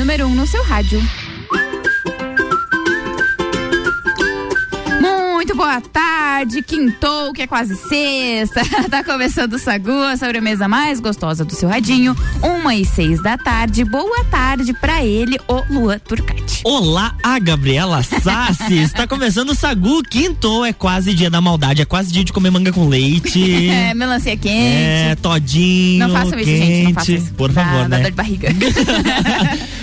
número 1 no seu rádio. Muito boa tarde, quintou, que é quase sexta. Tá começando o Sagu, a sobremesa mais gostosa do seu radinho. 1h06 da tarde. Boa tarde pra ele, o Luan Turcati. Olá, a Gabriela Sassi. Está começando o Sagu, quintou, é quase dia da maldade, é quase dia de comer manga com leite. É, melancia quente. É, todinho. Não façam isso, gente, não façam isso. Por favor, né? Dá dor de barriga.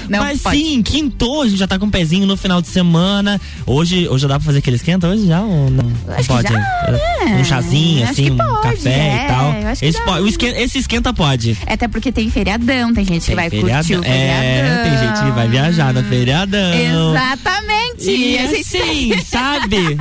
Não, mas pode. Sim, quintou, a gente já tá com um pezinho no final de semana. Hoje já dá pra fazer aquele esquenta? Hoje já? Ou não? Acho pode. Que já, né? Um chazinho, acho assim, pode, um café e tal. Eu acho que esse esquenta pode. Até porque tem feriadão, tem gente que vai curtir o feriadão. É, tem gente que vai viajar no feriadão. Exatamente. E assim, sabe?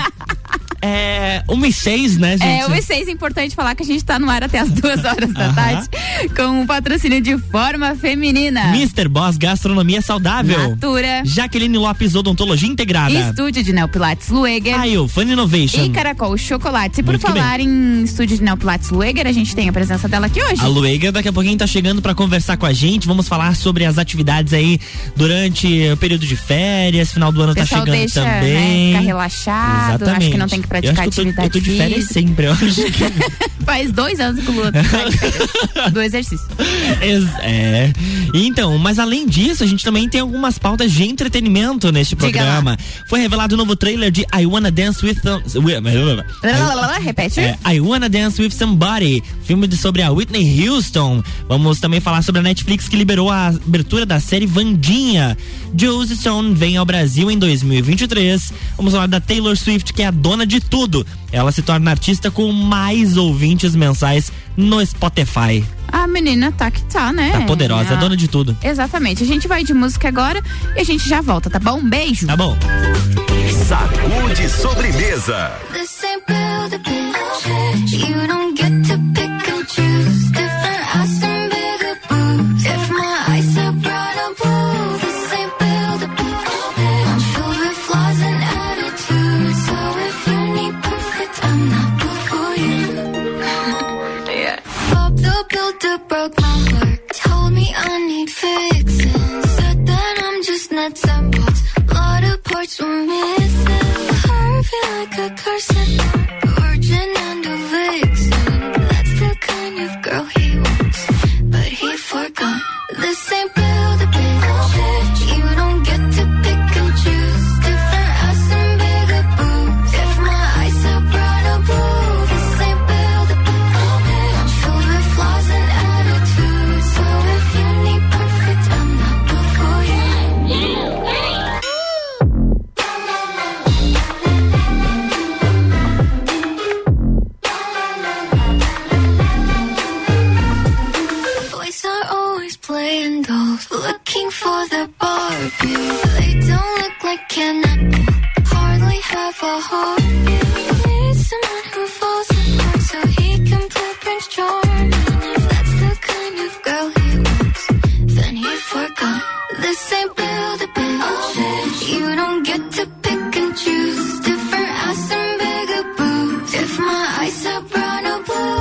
1h06, né, gente? 1h06, é importante falar que a gente tá no ar até as 2 horas da tarde, com um patrocínio de Forma Feminina. Mr. Boss Gastronomia Saudável. Natura. Jaqueline Lopes Odontologia Integrada. Estúdio de Neopilates Lueger. Iofan Innovation. E Caracol Chocolates. E por falar em estúdio de Neopilates Lueger, a gente tem a presença dela aqui hoje. A Lueger daqui a pouquinho tá chegando pra conversar com a gente. Vamos falar sobre as atividades aí durante o período de férias, final do ano tá chegando deixa, também. Né, ficar relaxado. Exatamente. Acho que não tem que praticar atividade física. Eu tô de férias sempre, eu acho que... Faz 2 anos que o Luan tá de férias. Do exercício. É. Então, mas além disso, a gente também tem algumas pautas de entretenimento neste programa. Foi revelado o novo trailer de I Wanna Dance With Repete. I Wanna Dance With Somebody, filme sobre a Whitney Houston. Vamos também falar sobre a Netflix, que liberou a abertura da série Wandinha. Josie Stone vem ao Brasil em 2023. Vamos falar da Taylor Swift, que é a dona de tudo. Ela se torna artista com mais ouvintes mensais no Spotify. A menina tá que tá, né? Tá poderosa, é dona de tudo. Exatamente. A gente vai de música agora e a gente já volta, tá bom? Um beijo. Tá bom. Sacude sobremesa. Broke my heart, told me I need fixing. Said that I'm just nuts and bolts. Lot of parts were missing. Heart feel like a cursing, virgin and a vixen. That's the kind of girl he wants, but he forgot. This ain't build a bitch. You don't get to pick and choose. Different ass and bigger boobs. If my eyes are bright, I'll blue. This ain't build a bitch. I'm filled with flaws and playing dolls, looking for the Barbie. They don't look like candy. Hardly have a heart. Need someone who falls apart so he can play Prince Charming. If that's the kind of girl he wants, then he forgot. This ain't build a bitch. You don't get to pick and choose. Different ass and bigger boobs. If my eyes are brown or blue.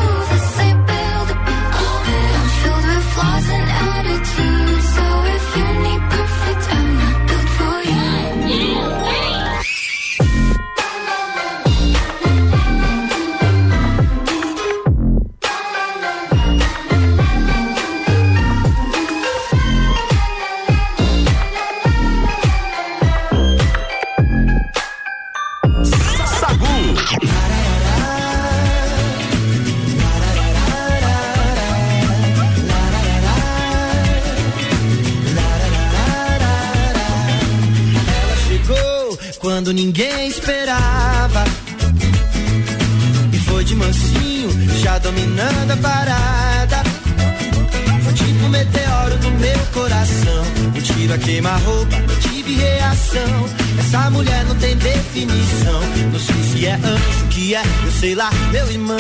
Quando ninguém esperava, e foi de mansinho, já dominando a parada. Foi tipo um meteoro no meu coração, um tiro a queima-roupa, não tive reação. Essa mulher não tem definição, não sei se é anjo, o que é, eu sei lá, meu irmão.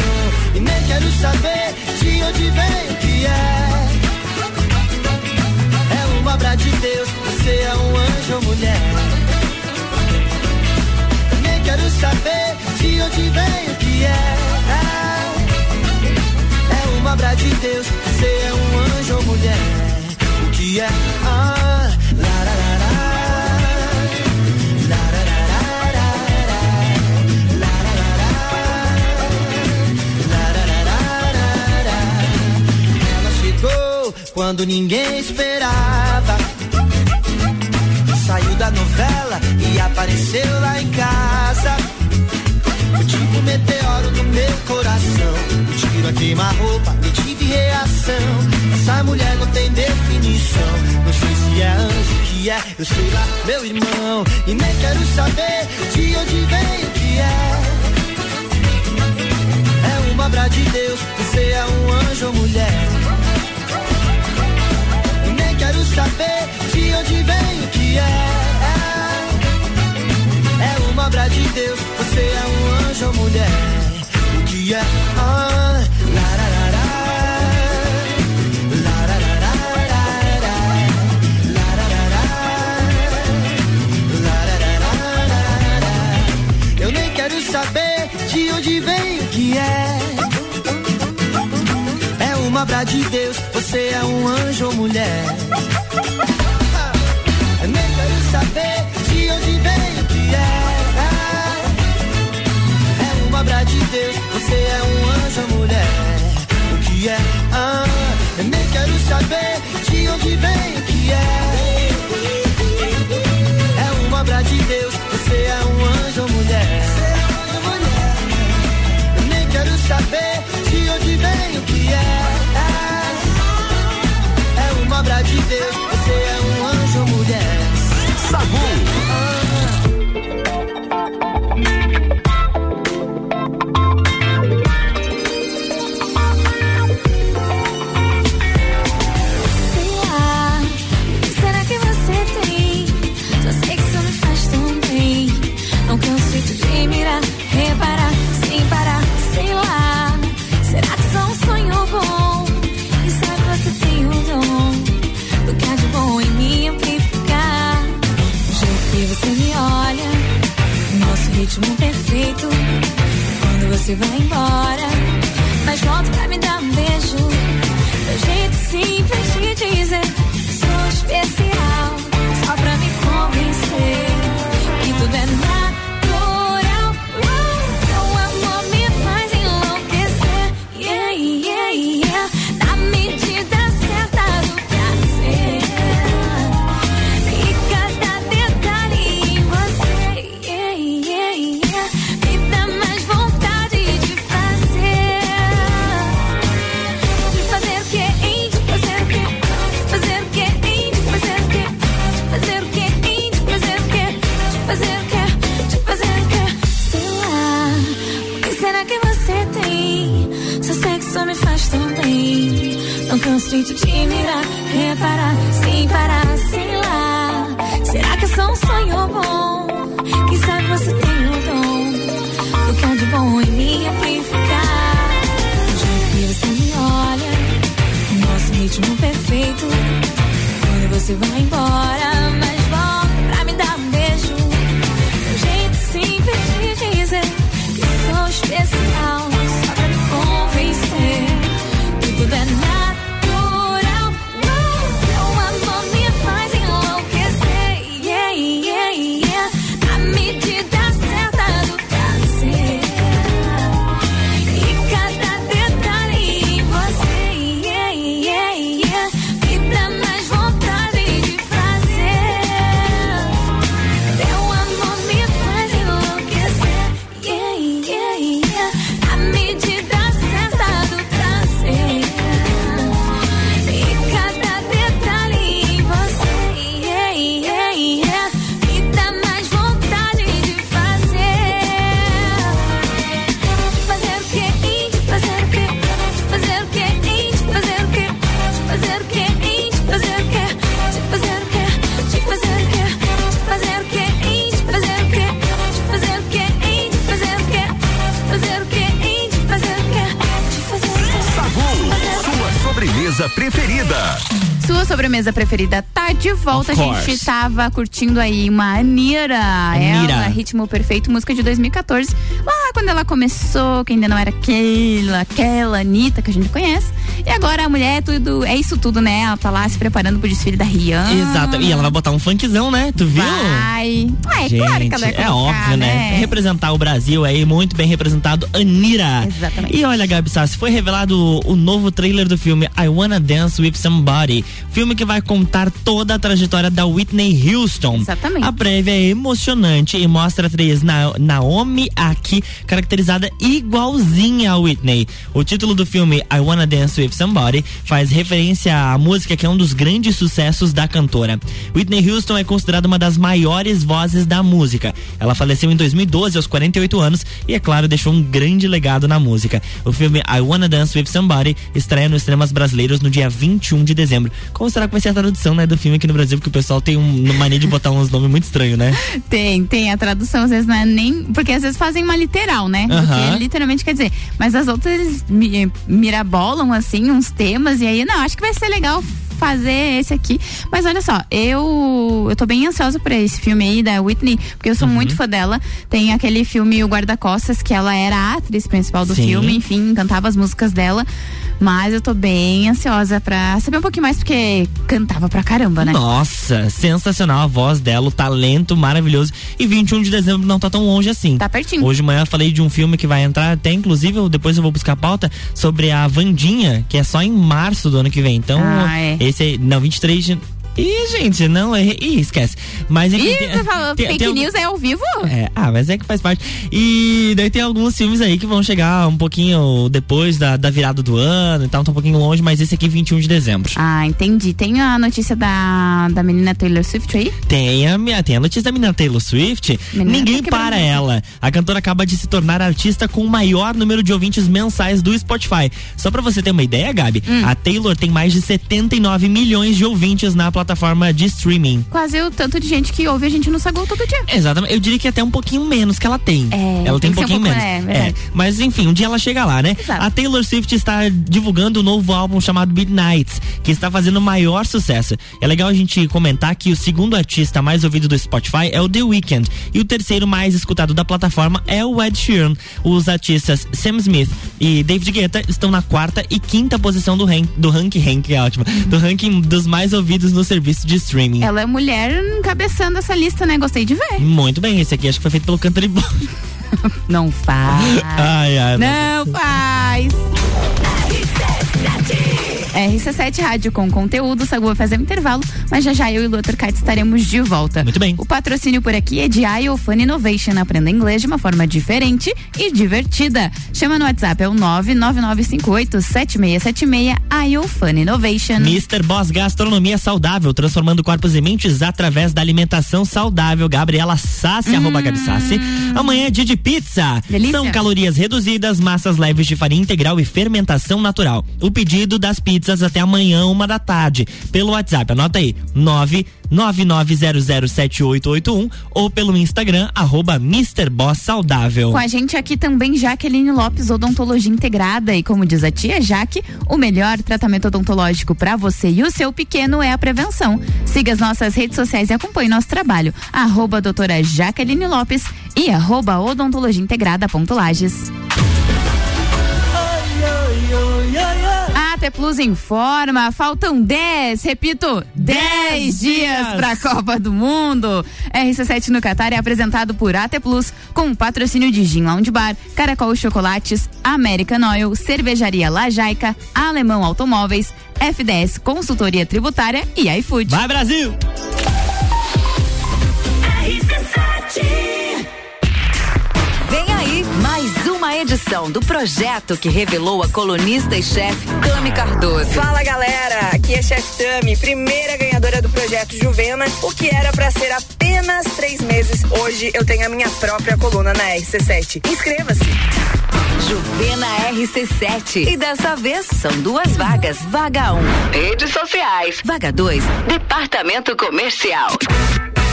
E nem quero saber de onde vem o que é. É uma obra de Deus, você é um anjo ou mulher. Quero saber de onde vem o que é. É uma obra de Deus, você é um anjo ou mulher. O que é? Ah, lara. quando ninguém esperava. Saiu da novela e apareceu lá em casa. Foi tipo um meteoro no meu coração. Um tiro a queima-roupa, não tive reação. Essa mulher não tem definição. Não sei se é anjo, que é, eu sei lá, meu irmão. E nem quero saber de onde vem o que é. É uma obra de Deus, você é um anjo ou mulher. E nem quero saber de onde vem o que é. É uma obra de Deus, você é um anjo ou mulher. O que é? Ah, eu nem quero saber de onde vem o que é. É uma obra de Deus, você é um anjo ou mulher. Eu nem quero saber de onde vem o que é. É uma obra de Deus, você é um anjo ou mulher. O que é? Ah, eu nem quero saber de onde vem o que é. É uma obra de Deus, você é um anjo ou mulher. Eu nem quero saber de onde vem o que é. É uma obra de Deus, você é um anjo ou mulher. Sagu. Sei lá, será que você tem? Só sei que isso me faz tão bem. Não canso de mirar, reparar, sem parar. Sei lá, será que só um sonho bom? E sabe você tem o dom do que há de bom em mim amplificar. O jeito que você me olha, nosso ritmo perfeito. Quando você vai embora, mas volta pra me dar um beijo. Meu jeito simples de dizer que sou especial, só pra me convencer que tudo é natural. Seu amor me faz enlouquecer. Yeah, yeah, yeah. Na medida certa do não canso de te mirar, reparar, sem parar, sei lá. Será que é só um sonho bom? Quem sabe você tem o dom do que há de bom em me amplificar. O jeito que você me olha, nosso ritmo perfeito. Quando você vai embora, mas volta pra me dar um beijo. O jeito simples de dizer que sou especial, só pra me convencer. Tudo é natural, seu amor me faz enlouquecer. Yeah, yeah, yeah. Na medida certa do prazer, e cada detalhe em você. Yeah, yeah, yeah. Me dá mais vontade de fazer. Teu amor me faz enlouquecer. Yeah, yeah, yeah. Na medida certa do prazer. Preferida. Sua sobremesa preferida tá de volta. A gente tava curtindo aí uma Anira. Ela, Ritmo Perfeito, música de 2014. Lá quando ela começou, que ainda não era aquela Anitta que a gente conhece. E agora a mulher é isso tudo, né? Ela tá lá se preparando pro desfile da Rihanna. Exato. E ela vai botar um funkzão, né? Tu viu? Vai. Ué, gente, claro que ela vai colocar, é óbvio, né? Representar o Brasil aí, muito bem representado, Anira. Exatamente. E olha, Gabi Sassi, foi revelado o novo trailer do filme I Wanna Dance With Somebody, filme que vai contar toda a trajetória da Whitney Houston. Exatamente. A prévia é emocionante e mostra a atriz Naomi Aki, caracterizada igualzinha a Whitney. O título do filme, I Wanna Dance With Somebody, faz referência à música que é um dos grandes sucessos da cantora. Whitney Houston é considerada uma das maiores vozes da música. Ela faleceu em 2012, aos 48 anos, e é claro, deixou um grande legado na música. O filme I Wanna Dance With Somebody estreia nos cinemas brasileiros no dia 21 de dezembro. Como será que vai ser a tradução, né, do filme aqui no Brasil? Porque o pessoal tem uma mania de botar uns nomes muito estranhos, né? Tem. A tradução às vezes não é nem... Porque às vezes fazem uma literal, né? Uhum. Que literalmente quer dizer. Mas as outras eles mirabolam, assim, uns temas. E aí, não, acho que vai ser legal fazer esse aqui, mas olha só, eu tô bem ansiosa pra esse filme aí da Whitney, porque eu sou muito fã dela. Tem aquele filme O Guarda-Costas, que ela era a atriz principal do filme, enfim, cantava as músicas dela, mas eu tô bem ansiosa pra saber um pouquinho mais, porque cantava pra caramba, né? Nossa, sensacional a voz dela, o talento maravilhoso, e 21 de dezembro não tá tão longe assim. Tá pertinho. Hoje de manhã eu falei de um filme que vai entrar até, inclusive, depois eu vou buscar a pauta, sobre a Wandinha, que é só em março do ano que vem, então... Ah, é. Esse aí, não, 23 de... Ih, gente, não, ih, esquece. Mas enfim, fake news é ao vivo? É, mas é que faz parte. E daí tem alguns filmes aí que vão chegar um pouquinho depois da virada do ano e tal, tá um pouquinho longe, mas esse aqui 21 de dezembro. Ah, entendi. Tem a notícia da menina Taylor Swift aí? Tem a notícia da menina Taylor Swift. Ninguém para ela. A cantora acaba de se tornar artista com o maior número de ouvintes mensais do Spotify. Só pra você ter uma ideia, Gabi, a Taylor tem mais de 79 milhões de ouvintes na plataforma de streaming. Quase o tanto de gente que ouve a gente no Sagu todo dia. Exatamente. Eu diria que até um pouquinho menos que ela tem. É, ela tem um pouquinho menos. É. Mas enfim, um dia ela chega lá, né? Exato. A Taylor Swift está divulgando um novo álbum chamado Midnights, que está fazendo o maior sucesso. É legal a gente comentar que o segundo artista mais ouvido do Spotify é o The Weeknd e o terceiro mais escutado da plataforma é o Ed Sheeran. Os artistas Sam Smith e David Guetta estão na quarta e quinta posição do ranking é ótimo, do ranking dos mais ouvidos no serviço de streaming. Ela é mulher encabeçando essa lista, né? Gostei de ver. Muito bem, esse aqui acho que foi feito pelo Country Boy. Não faz. Ai, não faz. RC7 Rádio com conteúdo. O Sagu vai fazer um intervalo, mas já eu e o Luan Turcati estaremos de volta. Muito bem. O patrocínio por aqui é de Iofan Innovation. Aprenda inglês de uma forma diferente e divertida. Chama no WhatsApp, é o 999587676. Iofan Innovation. Mr. Boss Gastronomia Saudável, transformando corpos e mentes através da alimentação saudável. Gabriela Sassi, arroba Gabi Sassi. Amanhã é dia de pizza. Delícia. São calorias reduzidas, massas leves de farinha integral e fermentação natural. O pedido das pizzas até amanhã, 13h, pelo WhatsApp, anota aí, 999007881 ou pelo Instagram, @MrBossSaudável. Com a gente aqui também, Jaqueline Lopes Odontologia Integrada, e como diz a tia Jaque, o melhor tratamento odontológico para você e o seu pequeno é a prevenção. Siga as nossas redes sociais e acompanhe nosso trabalho, @doutora Jaqueline Lopes e @odontologiaintegrada.lages. AT Plus informa, faltam 10, repito, 10 dias para a Copa do Mundo. RC7 no Qatar é apresentado por AT Plus, com o patrocínio de Gin Lounge Bar, Caracol Chocolates, American Oil, Cervejaria Lajaica, Alemão Automóveis, FDS Consultoria Tributária e iFood. Vai, Brasil! RC7. Vem aí mais uma edição do projeto que revelou a colunista e chefe Tami Cardoso. Fala, galera, aqui é a chefe Tami, primeira ganhadora do projeto Juvena. O que era pra ser apenas 3 meses, hoje eu tenho a minha própria coluna na RC7. Inscreva-se! Juvena RC7. E dessa vez são 2 vagas. Vaga 1, redes sociais. Vaga 2, departamento comercial.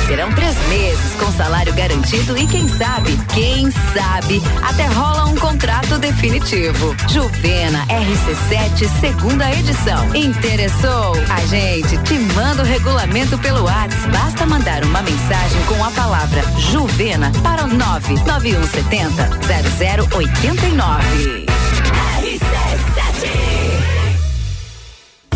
Serão 3 meses com salário garantido e quem sabe, até rola um contrato definitivo. Juvena RC7, 2ª edição. Interessou? A gente te manda o regulamento pelo WhatsApp. Basta mandar uma mensagem com a palavra Juvena para o 99170 0089.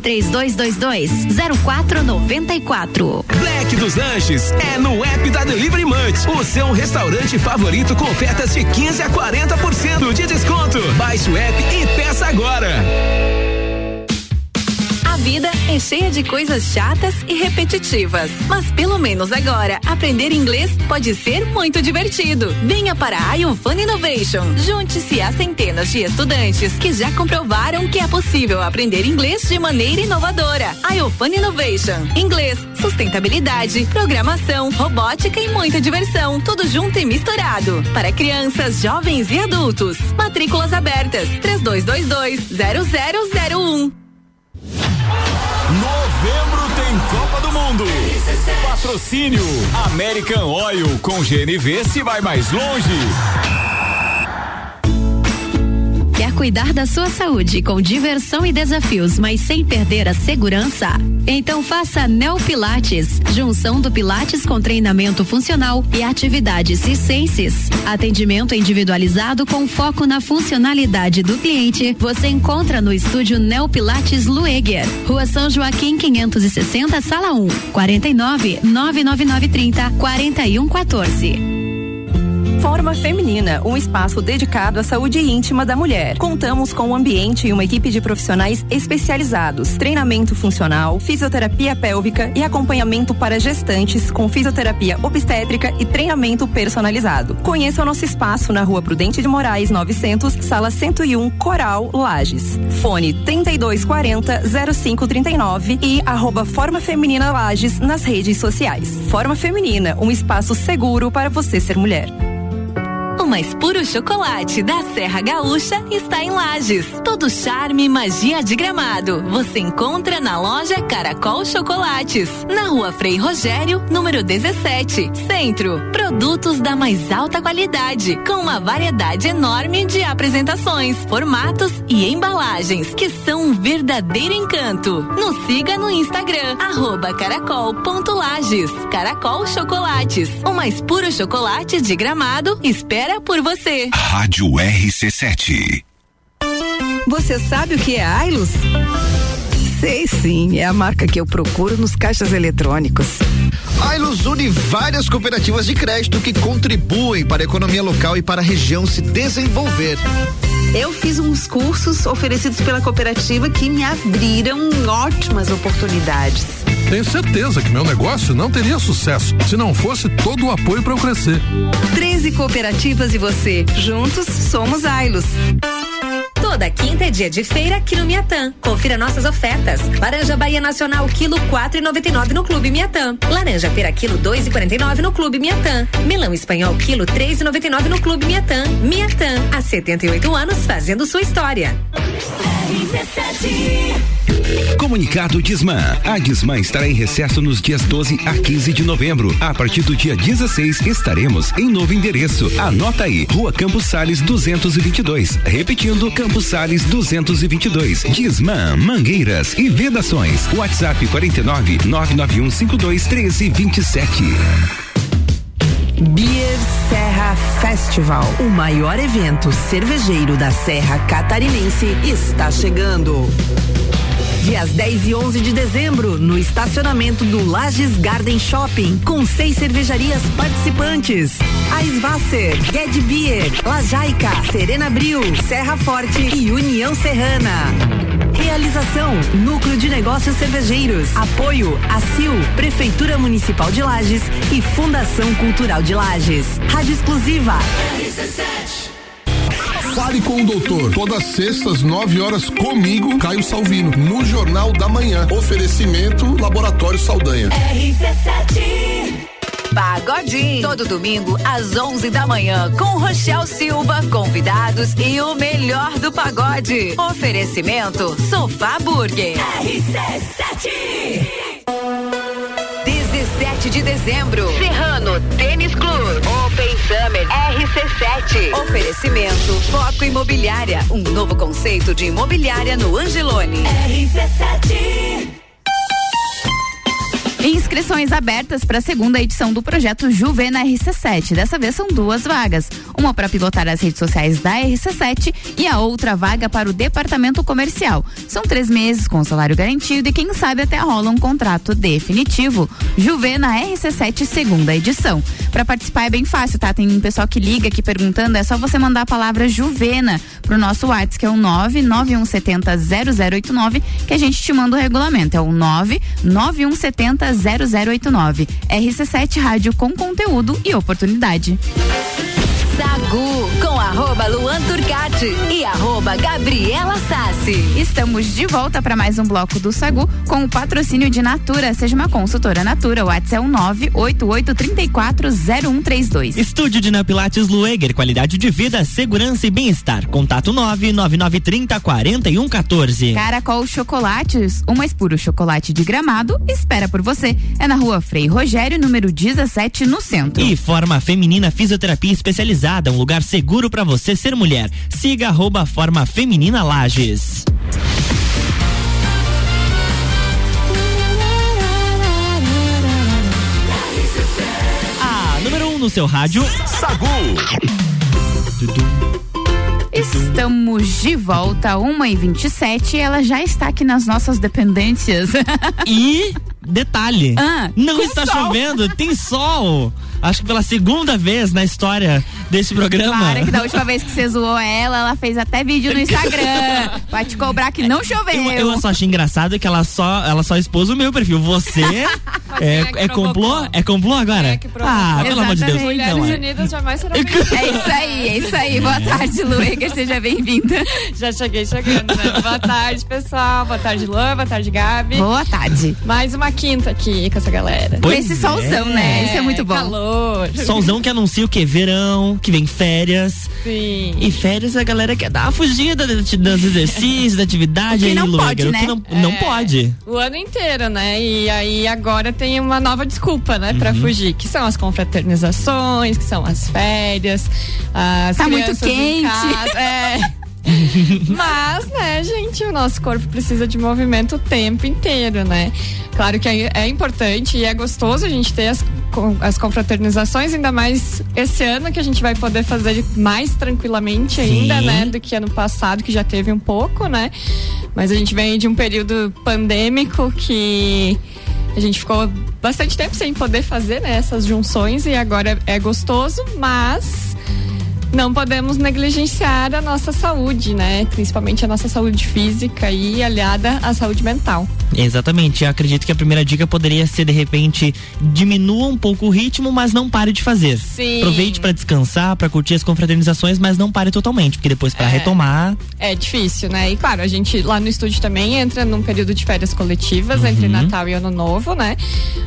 3222-0494. Black dos Lanches é no app da Delivery Munch, o seu restaurante favorito com ofertas de 15 a 40% de desconto. Baixe o app e peça agora. A vida é cheia de coisas chatas e repetitivas, mas pelo menos agora, aprender inglês pode ser muito divertido. Venha para a Iofan Innovation. Junte-se a centenas de estudantes que já comprovaram que é possível aprender inglês de maneira inovadora. Iofan Innovation. Inglês, sustentabilidade, programação, robótica e muita diversão. Tudo junto e misturado. Para crianças, jovens e adultos. Matrículas abertas. 3222-0001. Novembro tem Copa do Mundo. Patrocínio American Oil, com GNV se vai mais longe. Quer cuidar da sua saúde com diversão e desafios, mas sem perder a segurança? Então faça Neopilates, junção do Pilates com treinamento funcional e atividades circenses. Atendimento individualizado com foco na funcionalidade do cliente. Você encontra no estúdio Neopilates Lueger, Rua São Joaquim 560, Sala 1, 49-99930-4114. Forma Feminina, um espaço dedicado à saúde íntima da mulher. Contamos com um ambiente e uma equipe de profissionais especializados, treinamento funcional, fisioterapia pélvica e acompanhamento para gestantes com fisioterapia obstétrica e treinamento personalizado. Conheça o nosso espaço na Rua Prudente de Moraes 900, Sala 101, Coral, Lages. Fone 3240-0539 e @Forma Feminina Lages nas redes sociais. Forma Feminina, um espaço seguro para você ser mulher. O mais puro chocolate da Serra Gaúcha está em Lages. Todo charme e magia de Gramado você encontra na loja Caracol Chocolates, na Rua Frei Rogério, número 17, Centro. Produtos da mais alta qualidade, com uma variedade enorme de apresentações, formatos e embalagens, que são um verdadeiro encanto. Nos siga no Instagram, @caracol.lages. Caracol Chocolates, o mais puro chocolate de Gramado, espera por você. Rádio RC7. Você sabe o que é Ailos? Sei sim, é a marca que eu procuro nos caixas eletrônicos. Ailos une várias cooperativas de crédito que contribuem para a economia local e para a região se desenvolver. Eu fiz uns cursos oferecidos pela cooperativa que me abriram ótimas oportunidades. Tenho certeza que meu negócio não teria sucesso se não fosse todo o apoio para eu crescer. 13 cooperativas e você. Juntos somos Ailos. Toda quinta é dia de feira aqui no Miatan. Confira nossas ofertas. Laranja Bahia Nacional, quilo 4,99 no Clube Miatan. Laranja Pera, quilo 2,49 no Clube Miatan. Melão Espanhol, quilo 3,99 no Clube Miatan. Miatan, há 78 anos fazendo sua história. Comunicado Dismã. A Dismã estará em recesso nos dias 12 a 15 de novembro. A partir do dia 16 estaremos em novo endereço. Anota aí, Rua Campos Sales 222. Repetindo, Campos Sales 222. Dismã, mangueiras e vedações. WhatsApp 49 99152 1327. Beer Serra Festival, o maior evento cervejeiro da Serra Catarinense, está chegando. Dias 10 e 11 de dezembro, no estacionamento do Lages Garden Shopping, com 6 cervejarias participantes: Eisvasser, Ged Beer, Lajaica, Serena Bril, Serra Forte e União Serrana. Realização, Núcleo de Negócios Cervejeiros. Apoio, ACIL, Prefeitura Municipal de Lages e Fundação Cultural de Lages. Rádio Exclusiva. RC7. Fale com o doutor. Todas sextas, 9 horas, comigo, Caio Salvino, no Jornal da Manhã. Oferecimento, Laboratório Saldanha. RC7. Bar Godin, todo domingo às 11 da manhã, com Rochel Silva, convidados e o melhor do pagode. Oferecimento Sofá Burger. RC7. 17 de dezembro, Serrano Tênis Club, Open Summer RC7. Oferecimento Foco Imobiliária, um novo conceito de imobiliária no Angelone. RC7. Inscrições abertas para a segunda edição do projeto Juvena RC7. Dessa vez são duas vagas, uma para pilotar as redes sociais da RC7 e a outra vaga para o departamento comercial. São 3 meses com salário garantido e quem sabe até rola um contrato definitivo. Juvena RC7, segunda edição. Para participar é bem fácil, tá? Tem um pessoal que liga aqui perguntando, é só você mandar a palavra Juvena pro nosso WhatsApp, que é o 991700089, que a gente te manda o regulamento. É o 991700089. RC7, rádio com conteúdo e oportunidade. Sagu, com @Luan Turcati e @Gabriela Sassi. Estamos de volta para mais um bloco do Sagu com o patrocínio de Natura. Seja uma consultora Natura. O WhatsApp é o 988340132. Estúdio de Neopilates Lueger, qualidade de vida, segurança e bem-estar. Contato 999304114. Caracol Chocolates, o mais puro chocolate de Gramado, espera por você. É na rua Frei Rogério, número 17, no centro. E Forma Feminina, fisioterapia especializada, um lugar seguro para você ser mulher. Siga @Forma Feminina Lages. A número 1 no seu rádio, Sagu. Estamos de volta, 1h27, e ela já está aqui nas nossas dependências. E detalhe, não está chovendo, tem sol. Acho que pela segunda vez na história desse programa. Claro que da última vez que você zoou ela fez até vídeo no Instagram pra te cobrar que não choveu. Eu só achei engraçado que ela só expôs o meu perfil. Você é complô agora? É que pelo amor de Deus. Mulheres então, unidas jamais serão vencidas. É isso aí. Boa tarde, Lueger, seja bem-vinda. Já cheguei chegando, né? Boa tarde, pessoal. Boa tarde, Luan. Boa tarde, Gabi. Boa tarde. Mais uma quinta aqui com essa galera. Pois esse solzão, né? Isso é muito bom. Calor. Solzão que anuncia o quê? Verão, que vem férias. Sim. E férias a galera quer dar uma fugida dos exercícios, da atividade. Que não aí, pode, Lueger, né? Não pode. O ano inteiro, né? E aí agora tem uma nova desculpa, né? Uhum. Pra fugir, que são as confraternizações, que são as férias, as tá crianças muito quente. Em casa. É. Mas, né, gente, o nosso corpo precisa de movimento o tempo inteiro, né? Claro que é importante e é gostoso a gente ter as confraternizações, ainda mais esse ano que a gente vai poder fazer mais tranquilamente ainda, sim, né? Do que ano passado, que já teve um pouco, né? Mas a gente vem de um período pandêmico que a gente ficou bastante tempo sem poder fazer, né, essas junções, e agora é gostoso, mas não podemos negligenciar a nossa saúde, né? Principalmente a nossa saúde física e aliada à saúde mental. Exatamente. Eu acredito que a primeira dica poderia ser, de repente, diminua um pouco o ritmo, mas não pare de fazer. Sim. Aproveite para descansar, para curtir as confraternizações, mas não pare totalmente, porque depois para retomar é difícil, né? E claro, a gente lá no estúdio também entra num período de férias coletivas, uhum, entre Natal e Ano Novo, né?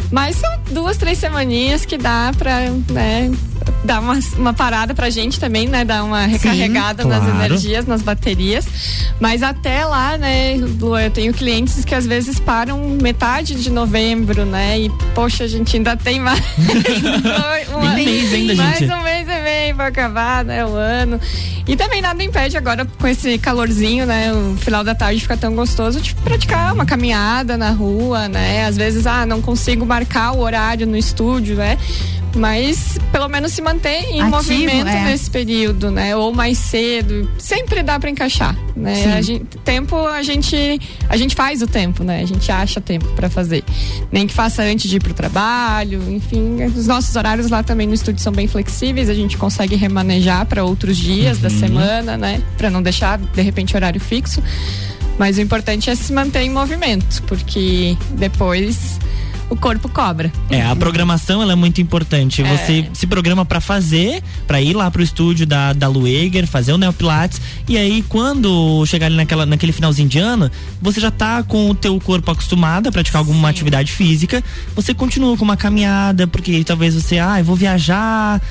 Mas são 2-3 semaninhas que dá para, né, dar uma parada pra gente também, né? Dar uma recarregada, sim, claro, nas energias, nas baterias. Mas até lá, né, Lua, eu tenho clientes que às vezes param metade de novembro, né? E, poxa, a gente ainda tem mais um mês e meio pra acabar, né? O ano. E também nada impede agora, com esse calorzinho, né? O final da tarde fica tão gostoso de praticar uma caminhada na rua, né? Às vezes, não consigo marcar o horário no estúdio, né? Mas pelo menos se mantém em movimento nesse período, né? Ou mais cedo, sempre dá para encaixar, né? A gente faz o tempo, né? A gente acha tempo para fazer. Nem que faça antes de ir pro trabalho, enfim, os nossos horários lá também no estúdio são bem flexíveis, a gente consegue remanejar para outros dias, uhum, da semana, né? Para não deixar de repente horário fixo. Mas o importante é se manter em movimento, porque depois o corpo cobra. É, a programação ela é muito importante. Você se programa pra fazer, pra ir lá pro estúdio da Lueger, fazer o Neopilates, e aí quando chegar ali naquele finalzinho de ano, você já tá com o teu corpo acostumado a praticar alguma atividade física, você continua com uma caminhada, porque talvez você, eu vou viajar,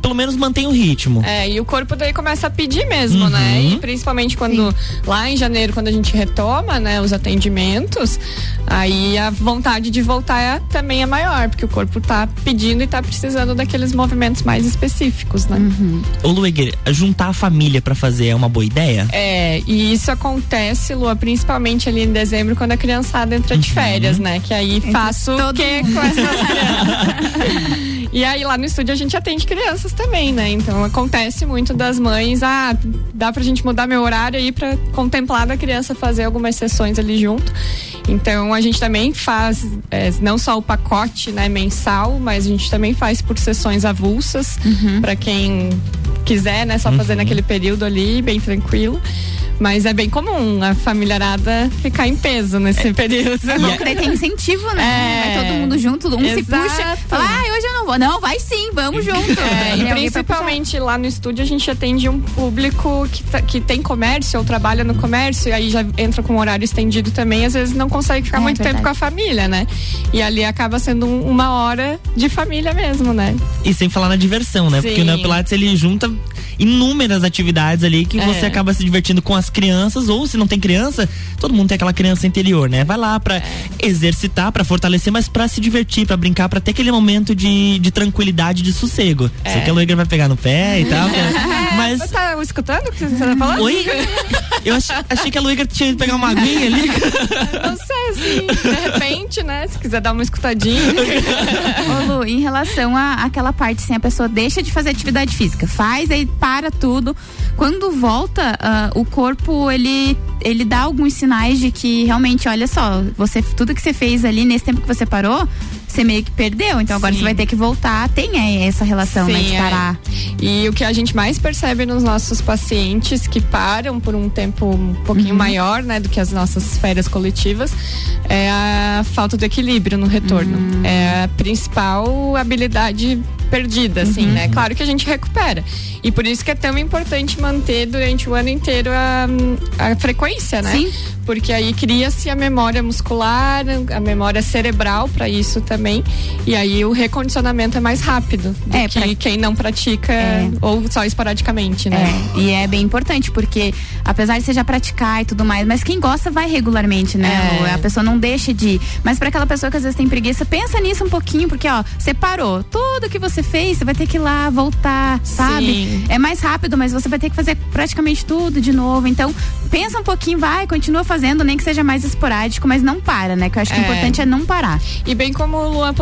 pelo menos mantém o ritmo. É, e o corpo daí começa a pedir mesmo, né? E principalmente quando, lá em janeiro, quando a gente retoma, né, os atendimentos, aí a vontade de voltar também é maior, porque o corpo tá pedindo e tá precisando daqueles movimentos mais específicos, né? Ô Lueger, juntar a família pra fazer é uma boa ideia? É, e isso acontece, Lua, principalmente ali em dezembro, quando a criançada entra de férias, né? Que aí faço o quê com essas crianças? E aí lá no estúdio a gente atende crianças também, né? Então acontece muito das mães, dá pra gente mudar meu horário aí pra contemplar da criança, fazer algumas sessões ali junto. Então a gente também faz não só o pacote, né, mensal, mas a gente também faz por sessões avulsas, pra quem quiser, né, só fazer naquele período ali, bem tranquilo. Mas é bem comum a familiarada ficar em peso nesse período. É bom que daí tem incentivo, né? Vai todo mundo junto, se puxa, fala, hoje eu não vou. Não, vai sim, vamos junto. E principalmente lá no estúdio a gente atende um público que tem comércio ou trabalha no comércio, e aí já entra com horário estendido também, às vezes não consegue ficar muito tempo com a família, né? E ali acaba sendo uma hora de família mesmo, né? E sem falar na diversão, né? Sim. Porque o Neopilates, ele junta inúmeras atividades ali que você acaba se divertindo com as crianças, ou se não tem criança, todo mundo tem aquela criança interior, né? Vai lá pra exercitar, pra fortalecer, mas pra se divertir, pra brincar, pra ter aquele momento de tranquilidade, de sossego. Sei que a Lueger vai pegar no pé e tal, mas... Você tá escutando o que você tá falando? Oi? Eu achei que a Lueger tinha ido pegar uma aguinha ali. Não sei, assim, de repente, né? Se quiser dar uma escutadinha. Ô Lu, em relação àquela parte, assim, a pessoa deixa de fazer atividade física, faz, aí para tudo. Quando volta, o corpo, ele dá alguns sinais de que realmente, olha só, tudo que você fez ali nesse tempo que você parou, você meio que perdeu, então agora você vai ter que voltar. Tem essa relação, né, de parar. E o que a gente mais percebe nos nossos pacientes que param por um tempo um pouquinho maior, né, do que as nossas férias coletivas, é a falta do equilíbrio no retorno. É a principal habilidade perdida, assim, né? Claro que a gente recupera. E por isso que é tão importante manter durante o ano inteiro a frequência, né? Sim. Porque aí cria-se a memória muscular, a memória cerebral para isso também. E aí o recondicionamento é mais rápido do que quem não pratica ou só esporadicamente, né? E é bem importante, porque apesar de você já praticar e tudo mais, mas quem gosta vai regularmente, né? A pessoa não deixa de ir. Mas para aquela pessoa que às vezes tem preguiça, pensa nisso um pouquinho, porque ó, você parou. Tudo que você fez, você vai ter que ir lá, voltar, sabe? Sim. É mais rápido, mas você vai ter que fazer praticamente tudo de novo. Então, pensa um pouquinho, continua fazendo, nem que seja mais esporádico, mas não para, né? Que eu acho que o importante é não parar. E bem como o Luan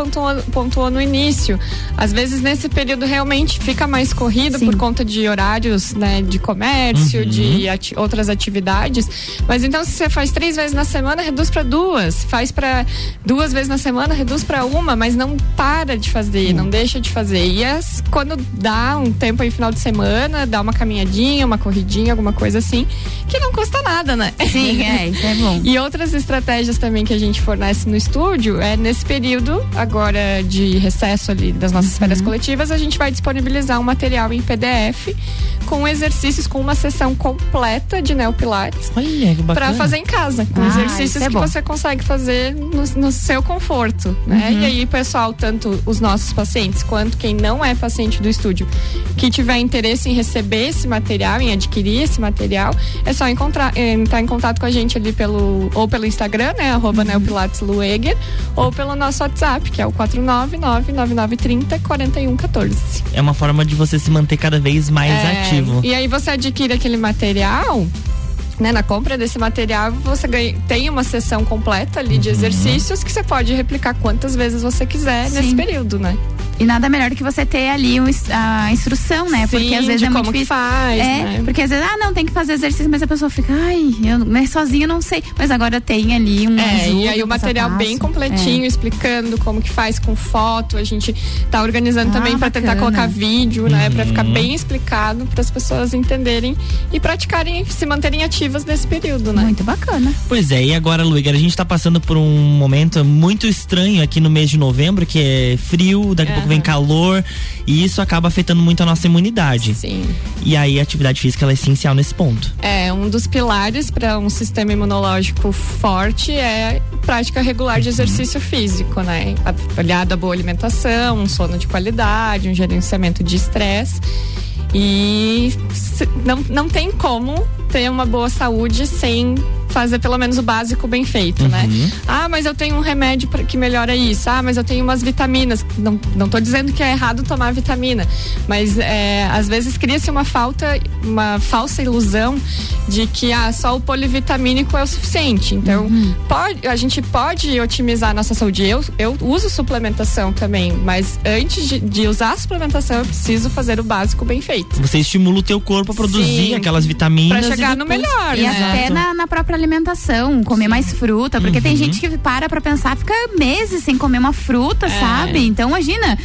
pontuou no início, às vezes nesse período realmente fica mais corrido por conta de horários, né? De comércio, de outras atividades. Mas então, se você faz 3 vezes na semana, reduz pra 2. Faz pra 2 vezes na semana, reduz pra 1, mas não para de fazer, não deixa de fazer. E quando dá um tempo aí, final de semana, dá uma caminhadinha, uma corridinha, alguma coisa assim, que não custa nada, né? Sim, isso é bom. E outras estratégias também que a gente fornece no estúdio, nesse período agora de recesso ali das nossas férias coletivas, a gente vai disponibilizar um material em PDF com exercícios, com uma sessão completa de Neopilates pra fazer em casa, com exercícios que você consegue fazer no seu conforto, né? E aí, pessoal, tanto os nossos pacientes quanto quem não é paciente do estúdio, que tiver interesse em receber esse material, em adquirir esse material, é só entrar em contato com a gente ali pelo Instagram, né? @neopilateslueger, ou pelo nosso WhatsApp, que é o 499-9930-4114. É uma forma de você se manter cada vez mais ativo. E aí você adquire aquele material, né, na compra desse material, você tem uma sessão completa ali de exercícios que você pode replicar quantas vezes você quiser nesse período, né? E nada melhor do que você ter ali a instrução, né? Sim, porque às vezes de é como muito difícil. Faz, né? Porque às vezes, não, tem que fazer exercício, mas a pessoa fica, eu sozinha não sei. Mas agora tem ali um ajuda, e aí o material bem completinho, explicando como que faz com foto. A gente tá organizando também pra tentar colocar vídeo, né? Pra ficar bem explicado, para as pessoas entenderem e praticarem, se manterem ativas nesse período, né? Muito bacana. Pois é, e agora, Lueger, a gente tá passando por um momento muito estranho aqui no mês de novembro, que é frio, daqui a pouco vem calor, e isso acaba afetando muito a nossa imunidade. Sim. E aí a atividade física ela é essencial nesse ponto. Um dos pilares para um sistema imunológico forte é a prática regular de exercício físico, né? Aliado à boa alimentação, um sono de qualidade, um gerenciamento de estresse. E não tem como ter uma boa saúde sem fazer pelo menos o básico bem feito, né? Mas eu tenho um remédio que melhora isso. Mas eu tenho umas vitaminas. Não tô dizendo que é errado tomar vitamina, mas às vezes cria-se uma falsa ilusão de que só o polivitamínico é o suficiente. Então, a gente pode otimizar a nossa saúde. Eu uso suplementação também, mas antes de usar a suplementação, eu preciso fazer o básico bem feito. Você estimula o teu corpo a produzir aquelas vitaminas. Pra chegar no melhor, e até na própria alimentação, comer mais fruta, porque tem gente que pra pensar, fica meses sem comer uma fruta, sabe? Então imagina,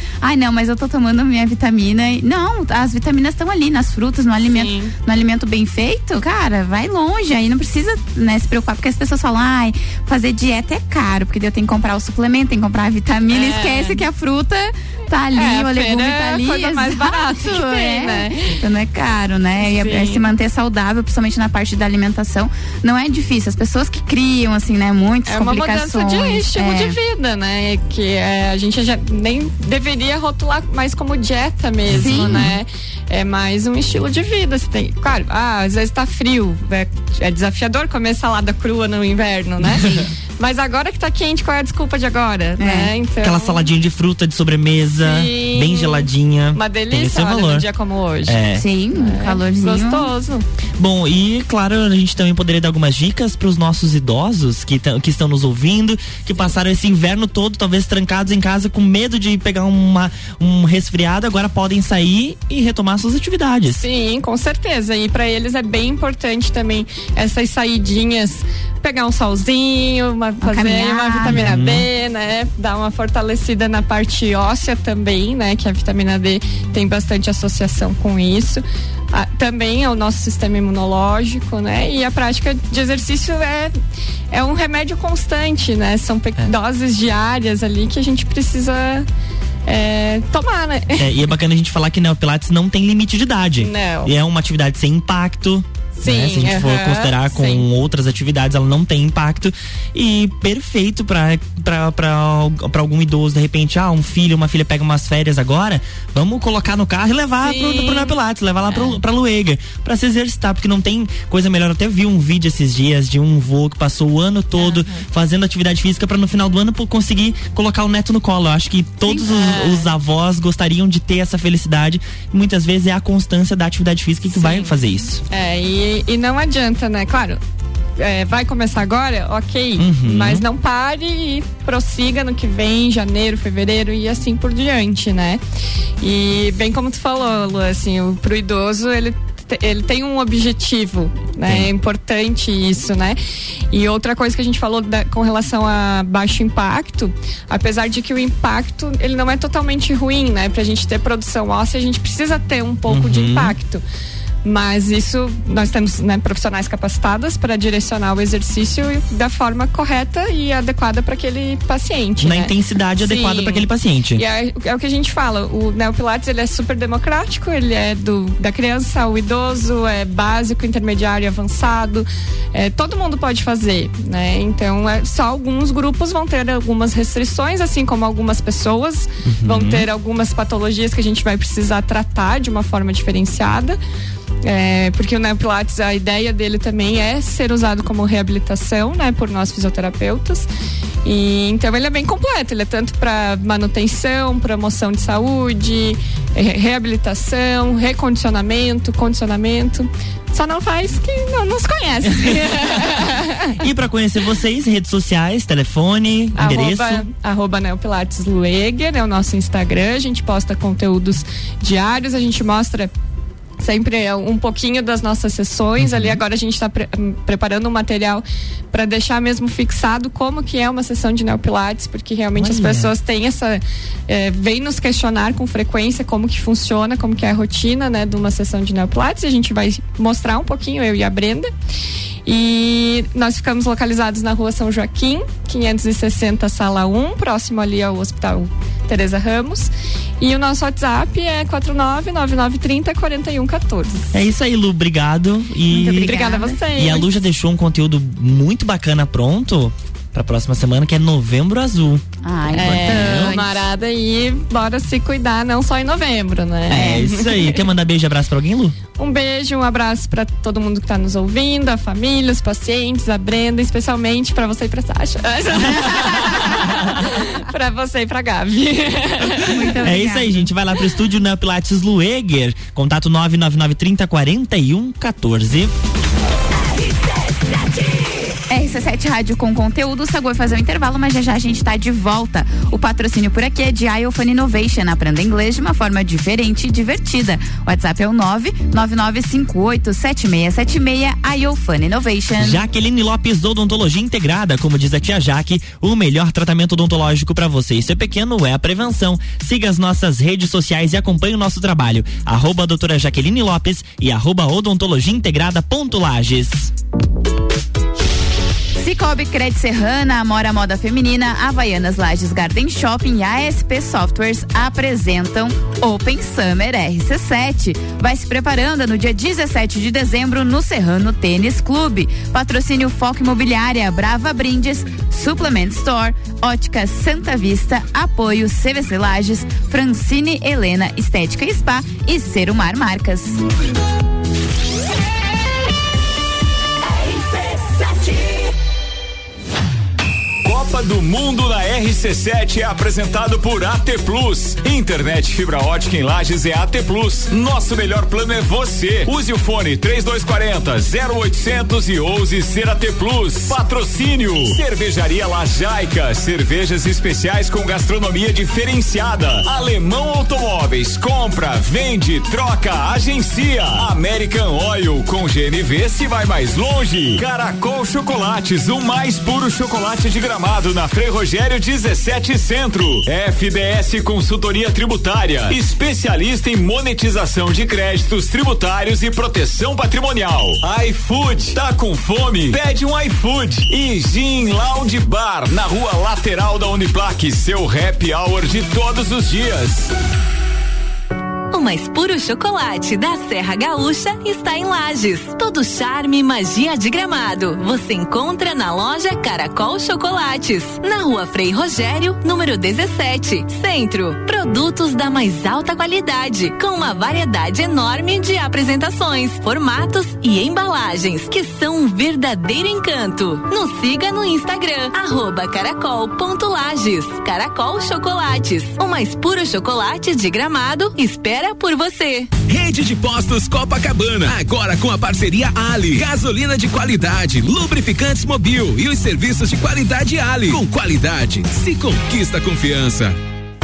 mas eu tô tomando minha vitamina. Não, as vitaminas estão ali nas frutas, no alimento bem feito, cara, vai longe, aí não precisa, né, se preocupar, porque as pessoas falam, fazer dieta é caro, porque eu tenho que comprar o suplemento, tem que comprar a vitamina, esquece que a fruta tá ali, o legume tá ali, coisa mais barata que tem, né? Então não é caro, né? E se manter saudável, principalmente na parte da alimentação, não é difícil. As pessoas que criam, assim, né, muitas complicações. É uma mudança de estilo de vida, né? Que a gente já nem deveria rotular mais como dieta mesmo, né? É mais um estilo de vida. Você tem, claro, às vezes tá frio, é desafiador comer salada crua no inverno, né? Mas agora que tá quente, qual é a desculpa de agora, né? Então... Aquela saladinha de fruta de sobremesa, bem geladinha. Uma delícia, num dia como hoje. Sim, um calorzinho. Gostoso. Bom, e claro, a gente também poderia dar algumas dicas pros nossos idosos que estão nos ouvindo, que passaram esse inverno todo, talvez trancados em casa, com medo de pegar um resfriado, agora podem sair e retomar suas atividades. Sim, com certeza. E pra eles é bem importante também essas saidinhas, pegar um solzinho, fazer uma vitamina D, né? Dar uma fortalecida na parte óssea também, né? Que a vitamina D tem bastante associação com isso. Também é o nosso sistema imunológico, né? E a prática de exercício é um remédio constante, né? São doses diárias ali que a gente precisa... tomar, né? E é bacana a gente falar que Neopilates não tem limite de idade. Não. E é uma atividade sem impacto. Sim, né? Se a gente for considerar com outras atividades, ela não tem impacto. E perfeito pra algum idoso, de repente, um filho, uma filha pega umas férias agora, vamos colocar no carro e levar pro Neopilates, levar lá pra Lueger, pra se exercitar, porque não tem coisa melhor. Eu até vi um vídeo esses dias de um vô que passou o ano todo fazendo atividade física pra no final do ano conseguir colocar o neto no colo. Eu acho que todos os avós gostariam de ter essa felicidade. Muitas vezes é a constância da atividade física que vai fazer isso. E não adianta, né? Claro, vai começar agora, ok, mas não pare e prossiga no que vem, janeiro, fevereiro e assim por diante, né? E bem como tu falou, Lu, assim, pro idoso, ele tem um objetivo, né? É importante isso, né? E outra coisa que a gente falou com relação a baixo impacto, apesar de que o impacto, ele não é totalmente ruim, né? Pra gente ter produção óssea, a gente precisa ter um pouco de impacto. Mas isso, nós temos, né, profissionais capacitados para direcionar o exercício da forma correta e adequada para aquele paciente. Na intensidade adequada para aquele paciente. E é o que a gente fala, o Neopilates, ele é super democrático, ele é da criança ao idoso, é básico, intermediário, avançado, todo mundo pode fazer, né? Então, só alguns grupos vão ter algumas restrições, assim como algumas pessoas vão ter algumas patologias que a gente vai precisar tratar de uma forma diferenciada. Porque o Neopilates, a ideia dele também é ser usado como reabilitação, né, por nós fisioterapeutas. E então ele é bem completo, ele é tanto para manutenção, promoção de saúde, reabilitação, recondicionamento, condicionamento. Só não faz que não nos conhece. E pra conhecer vocês, redes sociais, telefone, endereço. Arroba Neopilates Lueger é o nosso Instagram. A gente posta conteúdos diários, a gente mostra sempre um pouquinho das nossas sessões ali. Agora a gente está preparando um material para deixar mesmo fixado como que é uma sessão de Neopilates, porque realmente as pessoas têm essa vêm nos questionar com frequência como que funciona, como que é a rotina, né, de uma sessão de Neopilates. A gente vai mostrar um pouquinho, eu e a Brenda. E nós ficamos localizados na rua São Joaquim, 560, sala 1, próximo ali ao Hospital Teresa Ramos. E o nosso WhatsApp é 49-9930-4114. É isso aí, Lu, obrigado. E muito obrigada a vocês. E a Lu já deixou um conteúdo muito bacana pronto pra próxima semana, que é Novembro Azul. Ah, importante. Marada aí, bora se cuidar, não só em novembro, né? É isso aí. Quer mandar beijo e abraço pra alguém, Lu? Um beijo, um abraço pra todo mundo que tá nos ouvindo, a família, os pacientes, a Brenda, especialmente pra você e pra Sasha. Pra você e pra Gabi. Muito obrigada. É isso aí, gente. Vai lá pro estúdio Neopilates Lueger, contato 99930-4114. RC7 Rádio com conteúdo. Sagu vai fazer um intervalo, mas já já a gente tá de volta. O patrocínio por aqui é de Iofan Innovation. Aprenda inglês de uma forma diferente e divertida. O WhatsApp é o 999587676. Iofan Innovation. Jaqueline Lopes Odontologia Integrada. Como diz a tia Jaque, o melhor tratamento odontológico para você e seu pequeno é a prevenção. Siga as nossas redes sociais e acompanhe o nosso trabalho. @ doutora Jaqueline Lopes e @ odontologiaintegrada.lages. Cicobi Credit Serrana, Amora Moda Feminina, Havaianas Lages Garden Shopping e ASP Softwares apresentam Open Summer RC7. Vai se preparando no dia 17 de dezembro no Serrano Tênis Club. Patrocínio Foco Imobiliária, Brava Brindes, Suplement Store, Ótica Santa Vista, apoio CVC Lages, Francine Helena Estética e Spa e Serumar Marcas. Copa do Mundo na RC7 é apresentado por AT Plus. Internet fibra ótica em Lages é AT Plus. Nosso melhor plano é você. Use o fone 3240-0800 e ouse ser AT Plus. Patrocínio Cervejaria Lajaica. Cervejas especiais com gastronomia diferenciada. Alemão Automóveis. Compra, vende, troca, agencia. American Oil. Com GNV se vai mais longe. Caracol Chocolates. O mais puro chocolate de Gramado. Na Frei Rogério 17 Centro. FDS Consultoria Tributária, especialista em monetização de créditos tributários e proteção patrimonial. iFood, tá com fome? Pede um iFood. E Gin Lounge Bar, na rua lateral da Uniplac, seu happy hour de todos os dias. O mais puro chocolate da Serra Gaúcha está em Lages. Todo charme e magia de Gramado você encontra na loja Caracol Chocolates, na rua Frei Rogério, número 17, Centro. Produtos da mais alta qualidade, com uma variedade enorme de apresentações, formatos e embalagens, que são um verdadeiro encanto. Nos siga no Instagram, @caracol.lages. Caracol Chocolates, o mais puro chocolate de Gramado, espera por você. Rede de postos Copacabana, agora com a parceria Ali, gasolina de qualidade, lubrificantes Mobil e os serviços de qualidade Ali. Com qualidade se conquista confiança.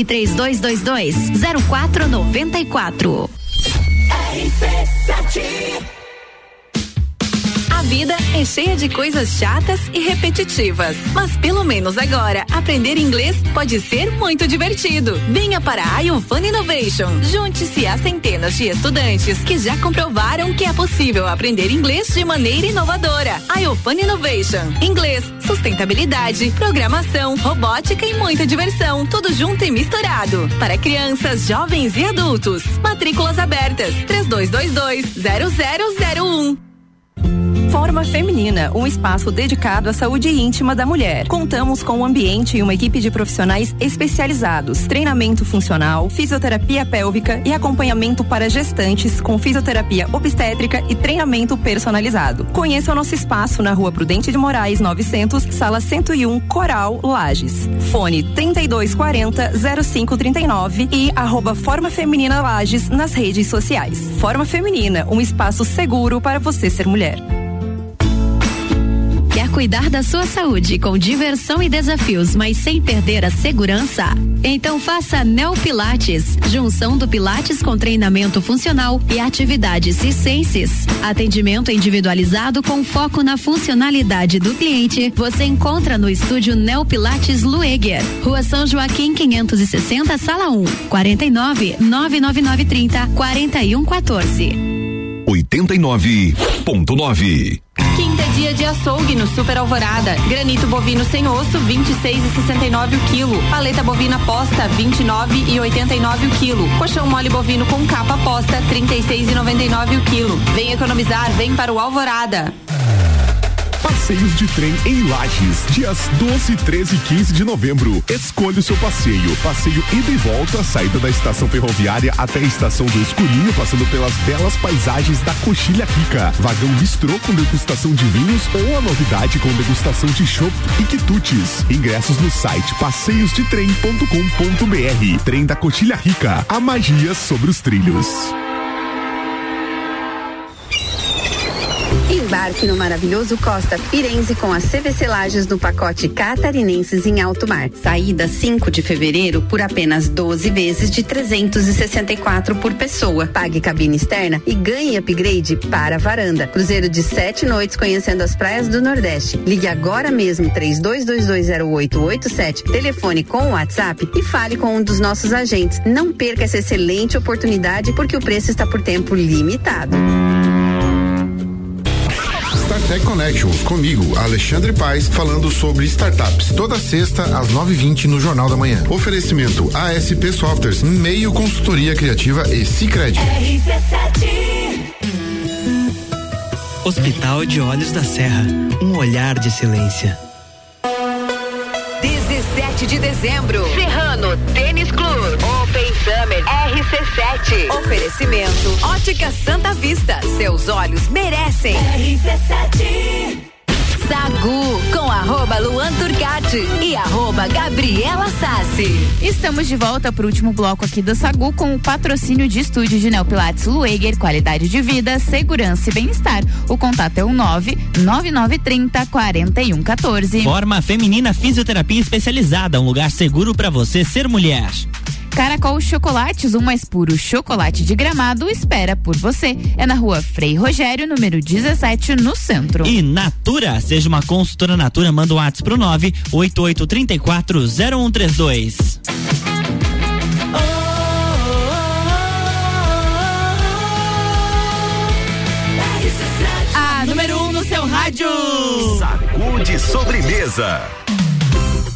3222-0494. RC7. A vida é cheia de coisas chatas e repetitivas, mas pelo menos agora, aprender inglês pode ser muito divertido. Venha para a Iofan Innovation. Junte-se a centenas de estudantes que já comprovaram que é possível aprender inglês de maneira inovadora. Iofan Innovation. Inglês, sustentabilidade, programação, robótica e muita diversão. Tudo junto e misturado. Para crianças, jovens e adultos. Matrículas abertas. 3222-0001. Forma Feminina, um espaço dedicado à saúde íntima da mulher. Contamos com um ambiente e uma equipe de profissionais especializados, treinamento funcional, fisioterapia pélvica e acompanhamento para gestantes com fisioterapia obstétrica e treinamento personalizado. Conheça o nosso espaço na Rua Prudente de Moraes, 900, Sala 101, Coral, Lages. Fone 3240-0539 e @Forma Feminina Lages nas redes sociais. Forma Feminina, um espaço seguro para você ser mulher. Quer cuidar da sua saúde com diversão e desafios, mas sem perder a segurança? Então faça Neopilates, junção do Pilates com treinamento funcional e atividades circenses. Atendimento individualizado com foco na funcionalidade do cliente, você encontra no estúdio Neopilates Lueger, Rua São Joaquim 560, Sala 1, 49-99930-4114. 89.9. Quinta é dia de açougue no Super Alvorada. Granito bovino sem osso, 26,69 o quilo. Paleta bovina posta, 29,89 o quilo. Coxão mole bovino com capa posta, 36,99 o quilo. Vem economizar, vem para o Alvorada. Passeios de trem em Lages, dias 12, 13 e 15 de novembro. Escolha o seu passeio. Passeio ida e volta, saída da estação ferroviária até a estação do Escurinho, passando pelas belas paisagens da Coxilha Rica. Vagão bistrô com degustação de vinhos ou a novidade com degustação de chopp e quitutes. Ingressos no site passeiosdetrem.com.br. Trem da Coxilha Rica, a magia sobre os trilhos. Embarque no maravilhoso Costa Firenze com as CVC Lages no pacote Catarinenses em Alto Mar. Saída 5 de fevereiro por apenas 12 vezes de 364 por pessoa. Pague cabine externa e ganhe upgrade para a varanda. Cruzeiro de 7 noites conhecendo as praias do Nordeste. Ligue agora mesmo 32220887, telefone com o WhatsApp e fale com um dos nossos agentes. Não perca essa excelente oportunidade porque o preço está por tempo limitado. Tech Connections, comigo, Alexandre Paes, falando sobre startups, toda sexta às 9h20 no Jornal da Manhã. Oferecimento ASP Softwares, Meio Consultoria Criativa e Sicredi. Hospital de Olhos da Serra, um olhar de excelência. 17 de dezembro, Serrano Tênis Club, Open Summer RC7. Oferecimento Ótica Santa Vista, seus olhos merecem. RC7. Sagu, com @Luan Turcati e @Gabriela Sassi. Estamos de volta para o último bloco aqui do Sagu com o patrocínio de estúdio de Neopilates Lueger, qualidade de vida, segurança e bem-estar. O contato é o 99930-4114. Forma Feminina Fisioterapia Especializada, um lugar seguro para você ser mulher. Caracol Chocolates, o mais puro chocolate de Gramado, espera por você. É na Rua Frei Rogério, número 17, no centro. E Natura, seja uma consultora Natura, manda um WhatsApp pro 988340132. A número 1 no seu rádio. Sacude sobremesa.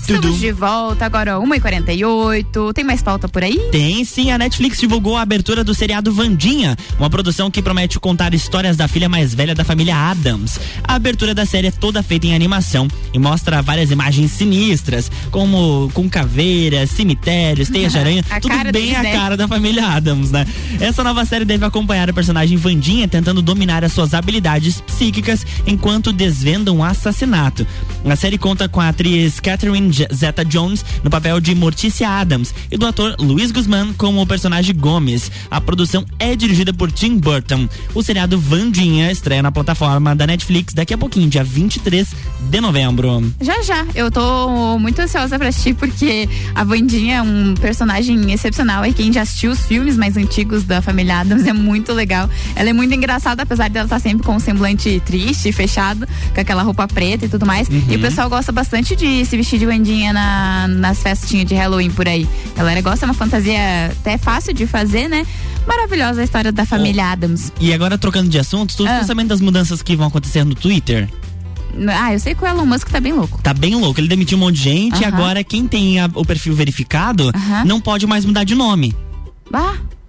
Estamos de volta, agora 1h48. Tem mais pauta por aí? Tem sim, a Netflix divulgou a abertura do seriado Wandinha, uma produção que promete contar histórias da filha mais velha da família Addams. A abertura da série é toda feita em animação e mostra várias imagens sinistras, como com caveiras, cemitérios, teias de aranha, tudo bem a cara da família Addams, né? Essa nova série deve acompanhar a personagem Wandinha tentando dominar as suas habilidades psíquicas enquanto desvenda um assassinato. A série conta com a atriz Catherine Zeta-Jones no papel de Mortícia Addams e do ator Luiz Guzmán como o personagem Gomes. A produção é dirigida por Tim Burton. O seriado Wandinha estreia na plataforma da Netflix daqui a pouquinho, dia 23 de novembro. Já. Eu tô muito ansiosa pra assistir porque a Wandinha é um personagem excepcional e quem já assistiu os filmes mais antigos da família Addams é muito legal. Ela é muito engraçada, apesar dela estar sempre com um semblante triste, fechado, com aquela roupa preta e tudo mais. Uhum. E o pessoal gosta bastante de se vestir de Wandinha nas festinhas de Halloween por aí. A galera gosta, é uma fantasia até fácil de fazer, né? Maravilhosa a história da família Addams. E agora, trocando de assunto, tu tá sabendo das mudanças que vão acontecer no Twitter? Eu sei que o Elon Musk tá bem louco. Ele demitiu um monte de gente e agora quem tem o perfil verificado não pode mais mudar de nome.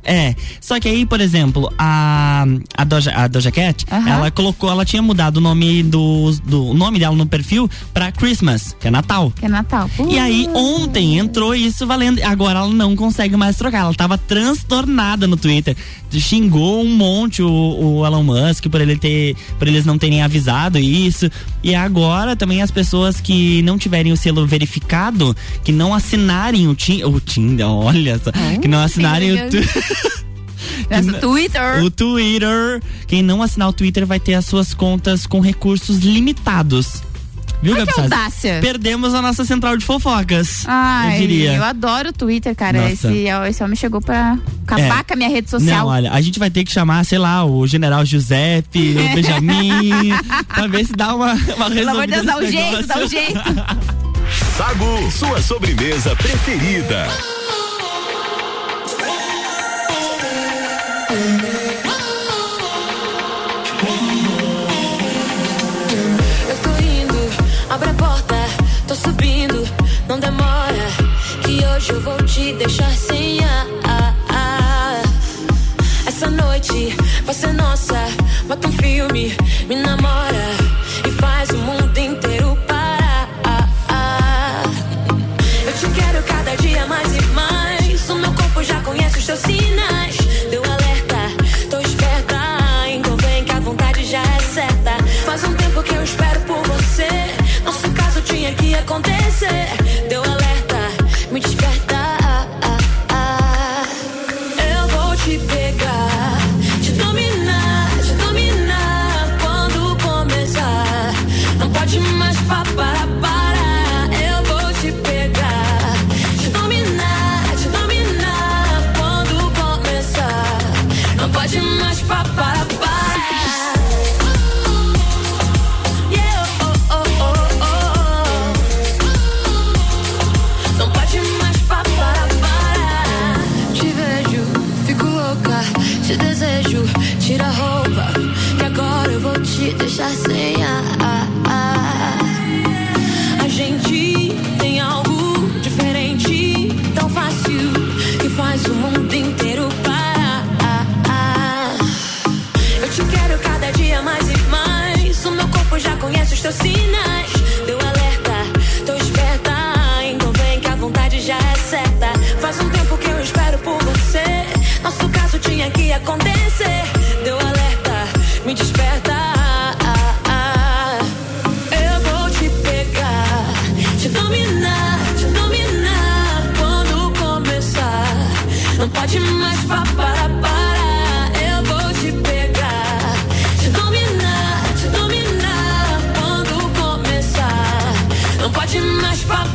É, só que aí, por exemplo, a Doja Cat, uh-huh, ela tinha mudado o nome do nome dela no perfil pra Christmas, que é Natal. E aí, ontem entrou isso valendo, agora ela não consegue mais trocar, ela tava transtornada no Twitter, xingou um monte o Elon Musk por eles não terem avisado isso, e agora também as pessoas que não tiverem o selo verificado, que não assinarem o Tinder, olha só, que não assinarem o Twitter. Quem não assinar o Twitter vai ter as suas contas com recursos limitados. Viu, Gabi Sassi? Perdemos a nossa central de fofocas. Ai, eu diria. Eu adoro o Twitter, cara. Esse homem chegou pra acabar com a minha rede social. Não, olha, a gente vai ter que chamar, sei lá, o General Giuseppe, o Benjamin, pra ver se dá uma resolvida. Pelo amor de Deus, dá um jeito, Sagu, sua sobremesa preferida. Eu tô indo, abre a porta, tô subindo, não demora, que hoje eu vou te deixar sem ar. Essa noite vai ser nossa, bota um filme, me namora e faz o mundo inteiro parar. Eu te quero cada dia mais e mais, o meu corpo já conhece os teus sinais. Faz um tempo que eu espero por você. Nosso caso tinha que acontecer. Deu alerta, me desperta. Eu vou te pegar, te dominar quando começar. Não pode mais parar. Eu vou te pegar, te dominar quando começar. Não pode mais parar. Te desejo, tira a roupa, que agora eu vou te deixar sem ar. A gente tem algo diferente, tão fácil, que faz o mundo inteiro parar. Eu te quero cada dia mais e mais, o meu corpo já conhece os teus sinais. Deu alerta, tô esperta, então vem que a vontade já é certa. Faz um tempo que eu espero por você. Nosso caso tinha que acontecer. Deu alerta, me desperta. Eu vou te pegar, te dominar quando começar. Não pode mais parar. Eu vou te pegar, te dominar quando começar. Não pode mais parar.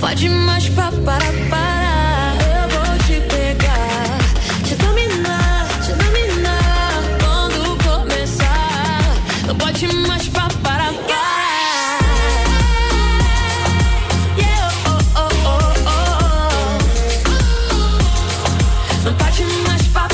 Pode mais parar. Eu vou te pegar, te dominar quando começar. Não pode mais parar. Yeah, oh. Não pode mais parar.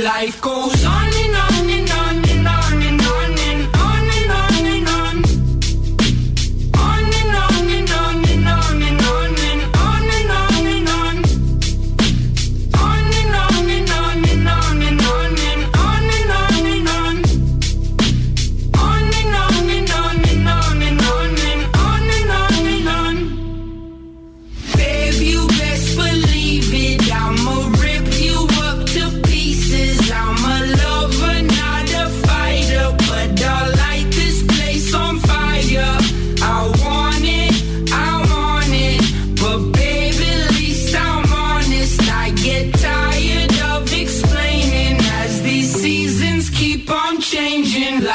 Life goes on and on and on and on and on and on and on and on.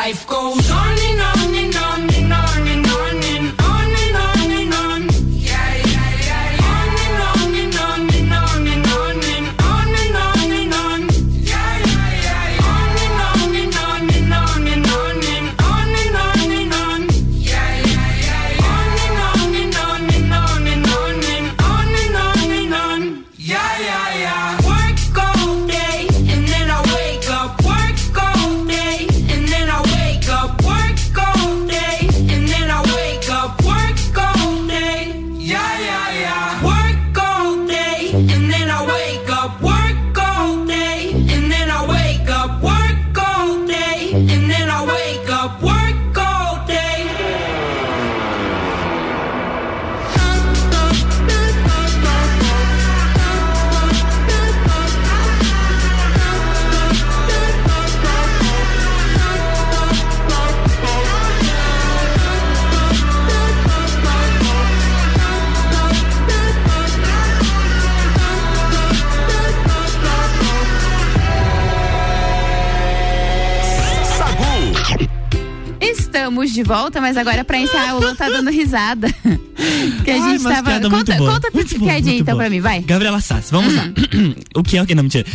life goes on and on and on and on and on and on and on and on. Yeah, yeah, yeah, yeah. On and on and on and on and on and on and on. Yeah, yeah, yeah, yeah. On and on and on and on and on and on and on. Yeah, yeah, yeah, yeah. On and on and on and on and on and on and on. Yeah, yeah, yeah. Work all day and then I wake up. Work all day and then I wake up. Work all day and then I wake up. Work all day. Yeah, yeah, yeah. Work all day and then I wake up. Work all day and then I wake up. Work all day and then I wake up. Work all day. Sagu. Estamos de volta, mas agora pra encerrar o Lu tá dando risada. Que a gente tava. Conta muito boa, piadinha então pra mim, vai. Gabriela Sassi, vamos lá. O que é o que? Não, mentira.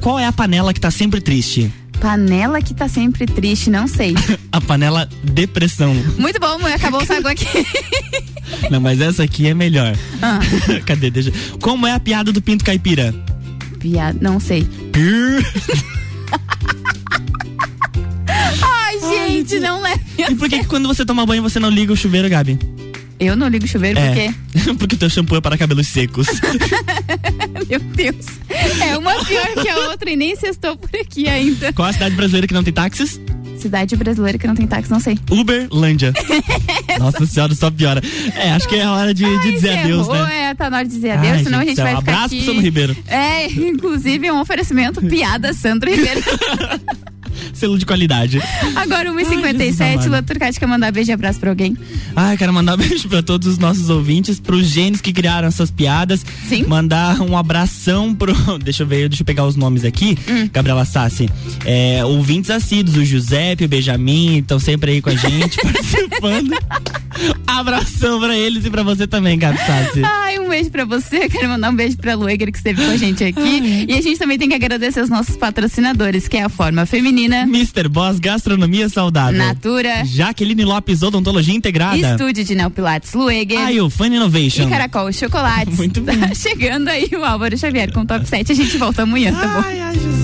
Qual é a panela que tá sempre triste? Panela que tá sempre triste, não sei. A panela depressão. Muito bom, mãe, acabou o sagu aqui. Não, mas essa aqui é melhor. Ah. Cadê? Deixa. Como é a piada do pinto caipira? Piada, não sei. Ai, gente, não leva. E por que quando você toma banho você não liga o chuveiro, Gabi? Eu não ligo o chuveiro, por quê? Porque o teu shampoo é para cabelos secos. Meu Deus. É uma pior que a outra e nem sextou por aqui ainda. Qual a cidade brasileira que não tem táxis? Cidade brasileira que não tem táxi, não sei. Uberlândia. Nossa senhora, só piora. Acho que é a hora de dizer adeus, né? Tá na hora de dizer adeus, senão a gente vai ficar abraço aqui. Pro Sandro Ribeiro. Inclusive um oferecimento piada Sandro Ribeiro. Selo de qualidade. Agora 1h57, Luan Turcati quer mandar beijo e abraço pra alguém. Quero mandar beijo pra todos os nossos ouvintes, pros gênios que criaram essas piadas. Sim. Mandar um abração pro... Deixa eu pegar os nomes aqui, Gabriela Sassi. Ouvintes assíduos, o Giuseppe, o Benjamin, estão sempre aí com a gente, participando. Abração pra eles e pra você também, Gabi Sassi. Um beijo pra você, quero mandar um beijo pra Lueger que esteve com a gente aqui. E a gente também tem que agradecer os nossos patrocinadores, que é a Forma Feminina, Mr. Boss Gastronomia Saudável, Natura, Jaqueline Lopes Odontologia Integrada, Estúdio de Neopilates Lueger, Iofan Innovation e Caracol Chocolates. Muito bem. Tá chegando aí o Álvaro Xavier com o Top 7, a gente volta amanhã, tá bom? Ai, Jesus.